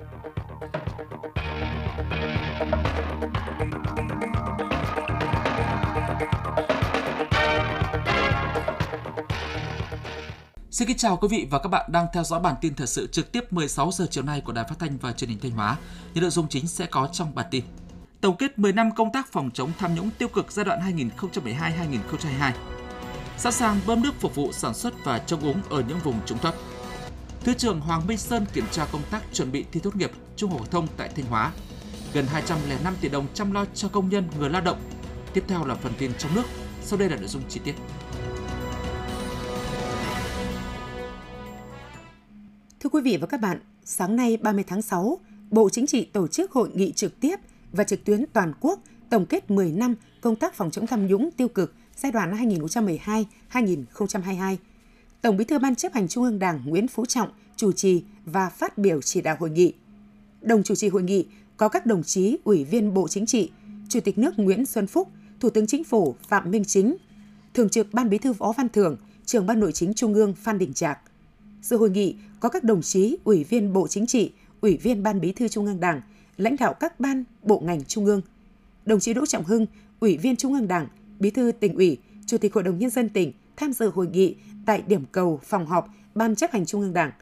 Xin kính chào quý vị và các bạn đang theo dõi bản tin thời sự trực tiếp 16 giờ chiều nay của Đài Phát thanh và Truyền hình Thanh Hóa. Những nội dung chính sẽ có trong bản tin. Tổng kết 10 năm công tác phòng chống tham nhũng tiêu cực giai đoạn 2012-2022. Sẵn sàng bơm nước phục vụ sản xuất và chống úng ở những vùng trũng thấp. Thứ trưởng Hoàng Minh Sơn kiểm tra công tác chuẩn bị thi tốt nghiệp trung học phổ thông tại Thanh Hóa. Gần 205 tỷ đồng chăm lo cho công nhân, người lao động. Tiếp theo là phần tin trong nước, sau đây là nội dung chi tiết. Thưa quý vị và các bạn, sáng nay 30 tháng 6, Bộ Chính trị tổ chức hội nghị trực tiếp và trực tuyến toàn quốc tổng kết 10 năm công tác phòng chống tham nhũng tiêu cực giai đoạn 2012-2022. Tổng Bí thư Ban Chấp hành Trung ương Đảng Nguyễn Phú Trọng chủ trì và phát biểu chỉ đạo hội nghị. Đồng chủ trì hội nghị có các đồng chí Ủy viên Bộ Chính trị, Chủ tịch nước Nguyễn Xuân Phúc, Thủ tướng Chính phủ Phạm Minh Chính, Thường trực Ban Bí thư Võ Văn Thưởng, Trưởng Ban Nội chính Trung ương Phan Đình Trạc. Dự hội nghị có các đồng chí Ủy viên Bộ Chính trị, Ủy viên Ban Bí thư Trung ương Đảng, lãnh đạo các ban, bộ ngành trung ương. Đồng chí Đỗ Trọng Hưng, Ủy viên Trung ương Đảng, Bí thư Tỉnh ủy, Chủ tịch Hội đồng Nhân dân tỉnh tham dự hội nghị tại điểm cầu phòng họp Ban Chấp hành Trung ương Đảng.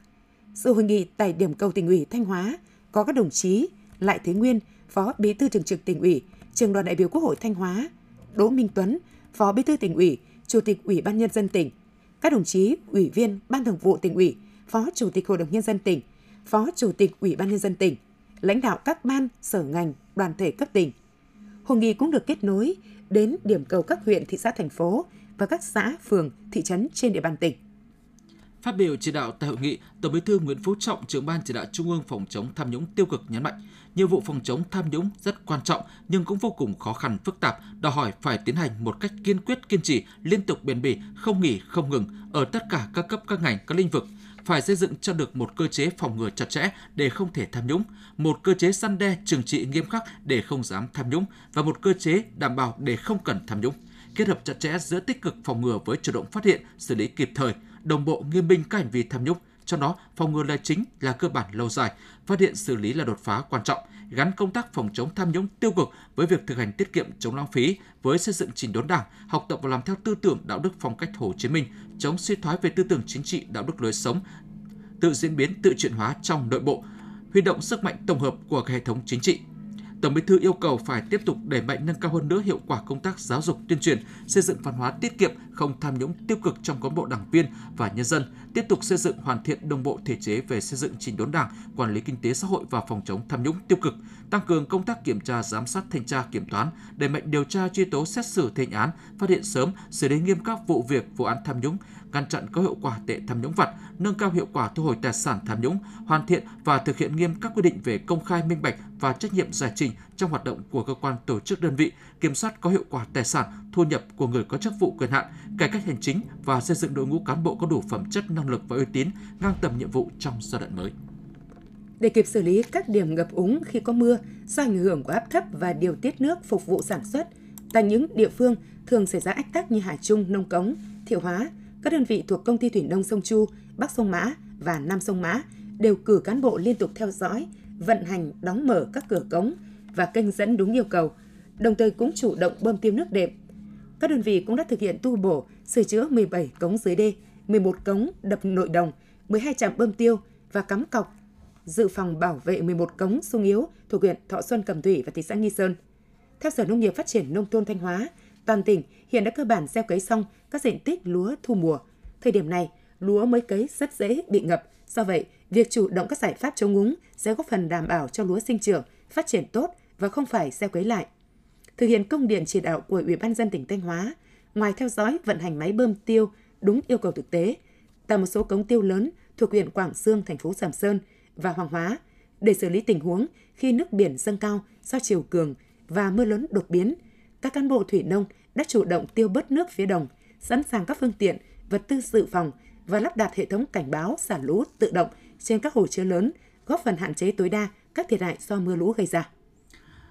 Dự hội nghị tại điểm cầu Tỉnh ủy Thanh Hóa có các đồng chí Lại Thế Nguyên, Phó Bí thư Thường trực Tỉnh ủy, Trưởng đoàn đại biểu Quốc hội Thanh Hóa, Đỗ Minh Tuấn, Phó Bí thư Tỉnh ủy, Chủ tịch Ủy ban Nhân dân tỉnh, các đồng chí Ủy viên Ban Thường vụ Tỉnh ủy, Phó Chủ tịch Hội đồng Nhân dân tỉnh, Phó Chủ tịch Ủy ban Nhân dân tỉnh, lãnh đạo các ban, sở ngành, đoàn thể cấp tỉnh. Hội nghị cũng được kết nối đến điểm cầu các huyện, thị xã, thành phố và các xã, phường, thị trấn trên địa bàn tỉnh. Phát biểu chỉ đạo tại hội nghị, Tổng Bí thư Nguyễn Phú Trọng, Trưởng Ban Chỉ đạo Trung ương phòng chống tham nhũng tiêu cực nhấn mạnh, nhiệm vụ phòng chống tham nhũng rất quan trọng nhưng cũng vô cùng khó khăn, phức tạp, đòi hỏi phải tiến hành một cách kiên quyết, kiên trì, liên tục, bền bỉ, không nghỉ, không ngừng ở tất cả các cấp, các ngành, các lĩnh vực. Phải xây dựng cho được một cơ chế phòng ngừa chặt chẽ để không thể tham nhũng, một cơ chế răn đe trừng trị nghiêm khắc để không dám tham nhũng và một cơ chế đảm bảo để không cần tham nhũng. Kết hợp chặt chẽ giữa tích cực phòng ngừa với chủ động phát hiện, xử lý kịp thời, đồng bộ nghiêm minh các hành vi tham nhũng, trong đó phòng ngừa là chính, là cơ bản lâu dài, phát hiện xử lý là đột phá quan trọng, gắn công tác phòng chống tham nhũng tiêu cực với việc thực hành tiết kiệm chống lãng phí, với xây dựng chỉnh đốn Đảng, học tập và làm theo tư tưởng đạo đức phong cách Hồ Chí Minh, chống suy thoái về tư tưởng chính trị, đạo đức lối sống, tự diễn biến, tự chuyển hóa trong nội bộ, huy động sức mạnh tổng hợp của hệ thống chính trị. Tổng Bí thư yêu cầu phải tiếp tục đẩy mạnh nâng cao hơn nữa hiệu quả công tác giáo dục tuyên truyền, xây dựng văn hóa tiết kiệm, không tham nhũng tiêu cực trong cán bộ đảng viên và nhân dân, tiếp tục xây dựng hoàn thiện đồng bộ thể chế về xây dựng chỉnh đốn Đảng, quản lý kinh tế xã hội và phòng chống tham nhũng tiêu cực, tăng cường công tác kiểm tra, giám sát, thanh tra, kiểm toán, đẩy mạnh điều tra, truy tố, xét xử thi hành án, phát hiện sớm, xử lý nghiêm các vụ việc, vụ án tham nhũng, ngăn chặn có hiệu quả tệ tham nhũng vặt, nâng cao hiệu quả thu hồi tài sản tham nhũng, hoàn thiện và thực hiện nghiêm các quy định về công khai, minh bạch và trách nhiệm giải trình trong hoạt động của cơ quan, tổ chức, đơn vị, kiểm soát có hiệu quả tài sản, thu nhập của người có chức vụ, quyền hạn, cải cách hành chính và xây dựng đội ngũ cán bộ có đủ phẩm chất, năng lực và uy tín ngang tầm nhiệm vụ trong giai đoạn mới. Để kịp xử lý các điểm ngập úng khi có mưa do ảnh hưởng của áp thấp và điều tiết nước phục vụ sản xuất, tại những địa phương thường xảy ra ách tắc như Hà Trung, Nông Cống, Thiệu Hóa, các đơn vị thuộc Công ty Thủy Nông Sông Chu, Bắc Sông Mã và Nam Sông Mã đều cử cán bộ liên tục theo dõi, vận hành, đóng mở các cửa cống và kênh dẫn đúng yêu cầu, đồng thời cũng chủ động bơm tiêu nước đệm. Các đơn vị cũng đã thực hiện tu bổ, sửa chữa 17 cống dưới đê, 11 cống đập nội đồng, 12 trạm bơm tiêu và cắm cọc, dự phòng bảo vệ 11 cống sung yếu thuộc huyện Thọ Xuân, Cẩm Thủy và thị xã Nghi Sơn. Theo Sở Nông nghiệp Phát triển Nông thôn Thanh Hóa, toàn tỉnh hiện đã cơ bản gieo cấy xong các diện tích lúa thu mùa. Thời điểm này, lúa mới cấy rất dễ bị ngập, do vậy, việc chủ động các giải pháp chống úng sẽ góp phần đảm bảo cho lúa sinh trưởng, phát triển tốt và không phải gieo cấy lại. Thực hiện công điện chỉ đạo của Ủy ban nhân dân tỉnh Thanh Hóa, ngoài theo dõi vận hành máy bơm tiêu đúng yêu cầu thực tế, tại một số cống tiêu lớn thuộc huyện Quảng Xương, thành phố Sầm Sơn và Hoàng Hóa để xử lý tình huống khi nước biển dâng cao do chiều cường và mưa lớn đột biến, các cán bộ thủy nông đã chủ động tiêu bớt nước phía đồng, sẵn sàng các phương tiện, vật tư dự phòng và lắp đặt hệ thống cảnh báo xả lũ tự động trên các hồ chứa lớn, góp phần hạn chế tối đa các thiệt hại do mưa lũ gây ra.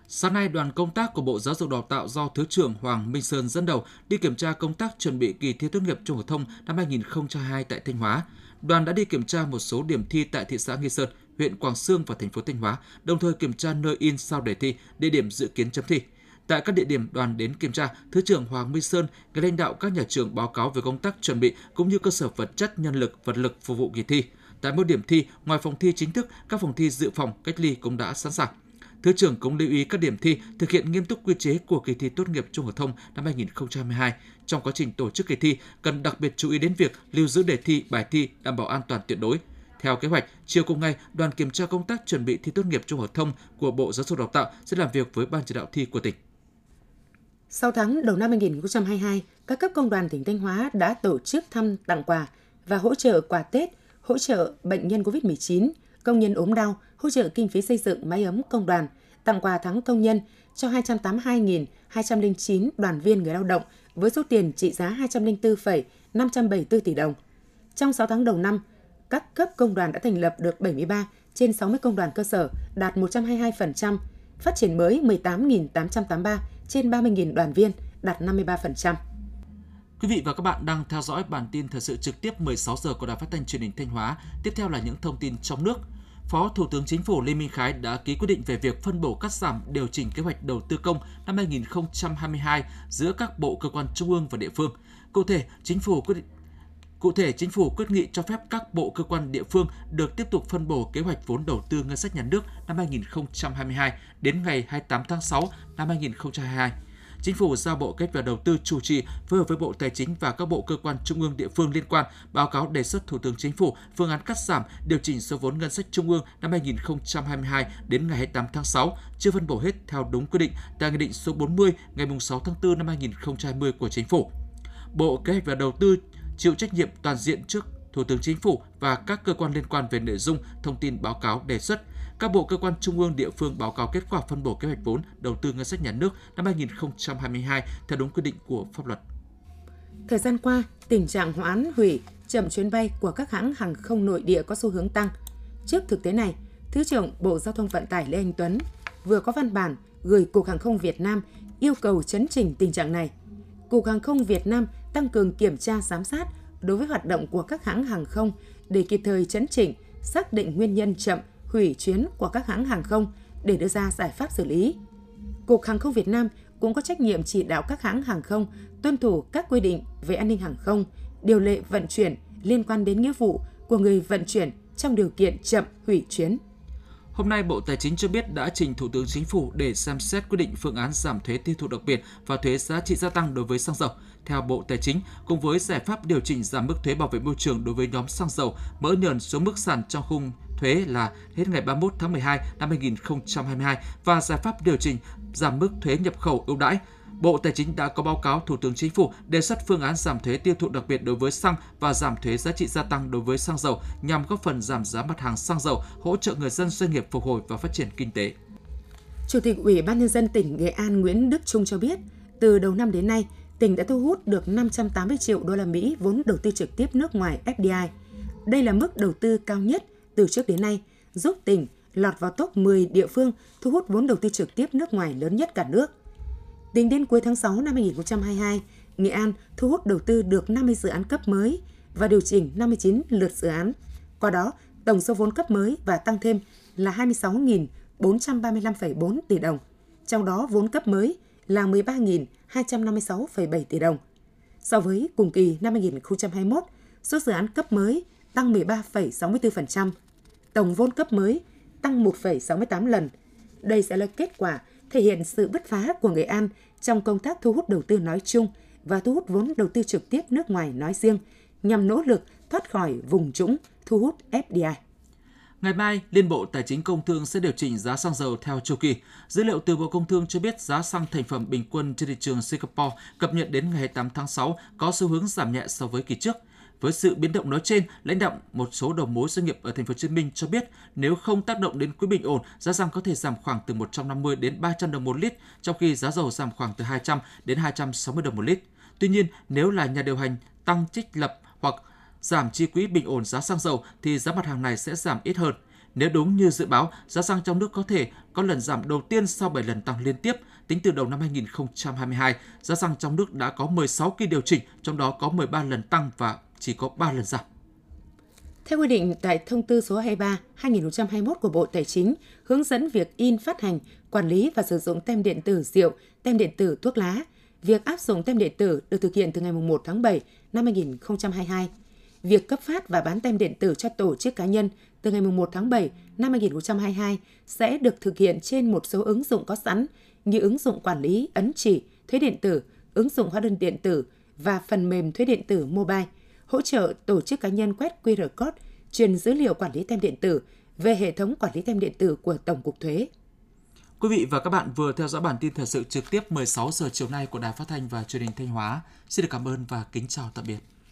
Sáng nay, đoàn công tác của Bộ Giáo dục Đào tạo do Thứ trưởng Hoàng Minh Sơn dẫn đầu đi kiểm tra công tác chuẩn bị kỳ thi tốt nghiệp trung học phổ thông năm 2022 tại Thanh Hóa. Đoàn đã đi kiểm tra một số điểm thi tại thị xã Nghi Sơn, huyện Quảng Xương và thành phố Thanh Hóa, đồng thời kiểm tra nơi in sao đề thi, địa điểm dự kiến chấm thi. Tại các địa điểm đoàn đến kiểm tra, Thứ trưởng Hoàng Minh Sơn, người lãnh đạo các nhà trường báo cáo về công tác chuẩn bị cũng như cơ sở vật chất, nhân lực, vật lực phục vụ kỳ thi. Tại mỗi điểm thi, ngoài phòng thi chính thức, các phòng thi dự phòng, cách ly cũng đã sẵn sàng. Thứ trưởng cũng lưu ý các điểm thi thực hiện nghiêm túc quy chế của kỳ thi tốt nghiệp trung học phổ thông năm 2022. Trong quá trình tổ chức kỳ thi, cần đặc biệt chú ý đến việc lưu giữ đề thi, bài thi đảm bảo an toàn tuyệt đối. Theo kế hoạch, chiều cùng ngày, đoàn kiểm tra công tác chuẩn bị thi tốt nghiệp trung học phổ thông của Bộ Giáo dục Đào tạo sẽ làm việc với Ban Chỉ đạo thi của tỉnh. Sau tháng đầu năm 2022, các cấp công đoàn tỉnh Thanh Hóa đã tổ chức thăm, tặng quà và hỗ trợ quà Tết, hỗ trợ bệnh nhân COVID-19, công nhân ốm đau, hỗ trợ kinh phí xây dựng máy ấm công đoàn, tặng quà tháng công nhân cho 282.209 đoàn viên người lao động với số tiền trị giá 204,574 tỷ đồng. Trong 6 tháng đầu năm, các cấp công đoàn đã thành lập được 73 trên 60 công đoàn cơ sở, đạt 122%, phát triển mới 18.883 trên 30.000 đoàn viên, đạt 53%. Quý vị và các bạn đang theo dõi bản tin thời sự trực tiếp 16 giờ của Đài Phát thanh Truyền hình Thanh Hóa. Tiếp theo là những thông tin trong nước. Phó Thủ tướng Chính phủ Lê Minh Khái đã ký quyết định về việc phân bổ cắt giảm điều chỉnh kế hoạch đầu tư công năm 2022 giữa các bộ, cơ quan trung ương và địa phương. Cụ thể, Chính phủ quyết nghị cho phép các bộ, cơ quan, địa phương được tiếp tục phân bổ kế hoạch vốn đầu tư ngân sách nhà nước năm 2022 đến ngày 28 tháng 6 năm 2022. Chính phủ giao Bộ Kế hoạch và Đầu tư chủ trì phối hợp với Bộ Tài chính và các bộ, cơ quan trung ương, địa phương liên quan báo cáo đề xuất Thủ tướng Chính phủ phương án cắt giảm điều chỉnh số vốn ngân sách trung ương năm 2022 đến ngày 28 tháng 6 chưa phân bổ hết theo đúng quy định tại Nghị định số 40 ngày 6 tháng 4 năm 2020 của Chính phủ. Bộ Kế hoạch và Đầu tư chịu trách nhiệm toàn diện trước Thủ tướng Chính phủ và các cơ quan liên quan về nội dung, thông tin báo cáo đề xuất. Các bộ, cơ quan trung ương, địa phương báo cáo kết quả phân bổ kế hoạch vốn đầu tư ngân sách nhà nước năm 2022 theo đúng quy định của pháp luật. Thời gian qua, tình trạng hoãn, hủy, chậm chuyến bay của các hãng hàng không nội địa có xu hướng tăng. Trước thực tế này, Thứ trưởng Bộ Giao thông Vận tải Lê Anh Tuấn vừa có văn bản gửi Cục Hàng không Việt Nam yêu cầu chấn chỉnh tình trạng này. Cục Hàng không Việt Nam tăng cường kiểm tra giám sát đối với hoạt động của các hãng hàng không để kịp thời chấn chỉnh, xác định nguyên nhân chậm, hủy chuyến của các hãng hàng không để đưa ra giải pháp xử lý. Cục Hàng không Việt Nam cũng có trách nhiệm chỉ đạo các hãng hàng không tuân thủ các quy định về an ninh hàng không, điều lệ vận chuyển liên quan đến nghĩa vụ của người vận chuyển trong điều kiện chậm, hủy chuyến. Hôm nay, Bộ Tài chính cho biết đã trình Thủ tướng Chính phủ để xem xét quyết định phương án giảm thuế tiêu thụ đặc biệt và thuế giá trị gia tăng đối với xăng dầu. Theo Bộ Tài chính, cùng với giải pháp điều chỉnh giảm mức thuế bảo vệ môi trường đối với nhóm xăng dầu, mỡ nhờn xuống mức sàn trong khung thuế là hết ngày 31 tháng 12 năm 2022 và giải pháp điều chỉnh giảm mức thuế nhập khẩu ưu đãi, Bộ Tài chính đã có báo cáo Thủ tướng Chính phủ đề xuất phương án giảm thuế tiêu thụ đặc biệt đối với xăng và giảm thuế giá trị gia tăng đối với xăng dầu nhằm góp phần giảm giá mặt hàng xăng dầu, hỗ trợ người dân, doanh nghiệp phục hồi và phát triển kinh tế. Chủ tịch Ủy ban Nhân dân tỉnh Nghệ An Nguyễn Đức Trung cho biết, từ đầu năm đến nay, tỉnh đã thu hút được 580 triệu đô la Mỹ vốn đầu tư trực tiếp nước ngoài FDI. Đây là mức đầu tư cao nhất từ trước đến nay, giúp tỉnh lọt vào top 10 địa phương thu hút vốn đầu tư trực tiếp nước ngoài lớn nhất cả nước. Tính đến cuối tháng 6 năm 2022, Nghệ An thu hút đầu tư được 50 dự án cấp mới và điều chỉnh 59 lượt dự án. Qua đó, tổng số vốn cấp mới và tăng thêm là 26.435,4 tỷ đồng, trong đó vốn cấp mới là 13.256,7 tỷ đồng. So với cùng kỳ năm 2021, số dự án cấp mới tăng 13,64%, tổng vốn cấp mới tăng 1,68 lần. Đây sẽ là kết quả thể hiện sự bứt phá của Nghệ An trong công tác thu hút đầu tư nói chung và thu hút vốn đầu tư trực tiếp nước ngoài nói riêng, nhằm nỗ lực thoát khỏi vùng trũng thu hút FDI. Ngày mai, Liên Bộ Tài chính Công Thương sẽ điều chỉnh giá xăng dầu theo chu kỳ. Dữ liệu từ Bộ Công Thương cho biết giá xăng thành phẩm bình quân trên thị trường Singapore cập nhật đến ngày 28 tháng 6 có xu hướng giảm nhẹ so với kỳ trước. Với sự biến động nói trên, lãnh đạo một số đầu mối doanh nghiệp ở Thành phố Hồ Chí Minh cho biết nếu không tác động đến quỹ bình ổn, giá xăng có thể giảm khoảng từ 150 đến 300 đồng một lít, trong khi giá dầu giảm khoảng từ 200 đến 260 đồng một lít. Tuy nhiên, nếu là nhà điều hành tăng trích lập hoặc giảm chi quỹ bình ổn giá xăng dầu thì giá mặt hàng này sẽ giảm ít hơn. Nếu đúng như dự báo, giá xăng trong nước có thể có lần giảm đầu tiên sau 7 lần tăng liên tiếp. Tính từ đầu năm 2022, giá xăng trong nước đã có 16 kỳ điều chỉnh, trong đó có 13 lần tăng và chỉ có 3 lần giảm. Theo quy định tại Thông tư số 23/2021 của Bộ Tài chính, hướng dẫn việc in, phát hành, quản lý và sử dụng tem điện tử rượu, tem điện tử thuốc lá, việc áp dụng tem điện tử được thực hiện từ ngày 1 tháng 7 năm 2022. Việc cấp phát và bán tem điện tử cho tổ chức cá nhân từ ngày 1 tháng 7 năm 2022 sẽ được thực hiện trên một số ứng dụng có sẵn như ứng dụng quản lý, ấn chỉ, thuế điện tử, ứng dụng hóa đơn điện tử và phần mềm thuế điện tử mobile, hỗ trợ tổ chức cá nhân quét QR code, truyền dữ liệu quản lý tem điện tử về hệ thống quản lý tem điện tử của Tổng cục Thuế. Quý vị và các bạn vừa theo dõi bản tin thời sự trực tiếp 16 giờ chiều nay của Đài Phát thanh và Truyền hình Thanh Hóa. Xin được cảm ơn và kính chào tạm biệt.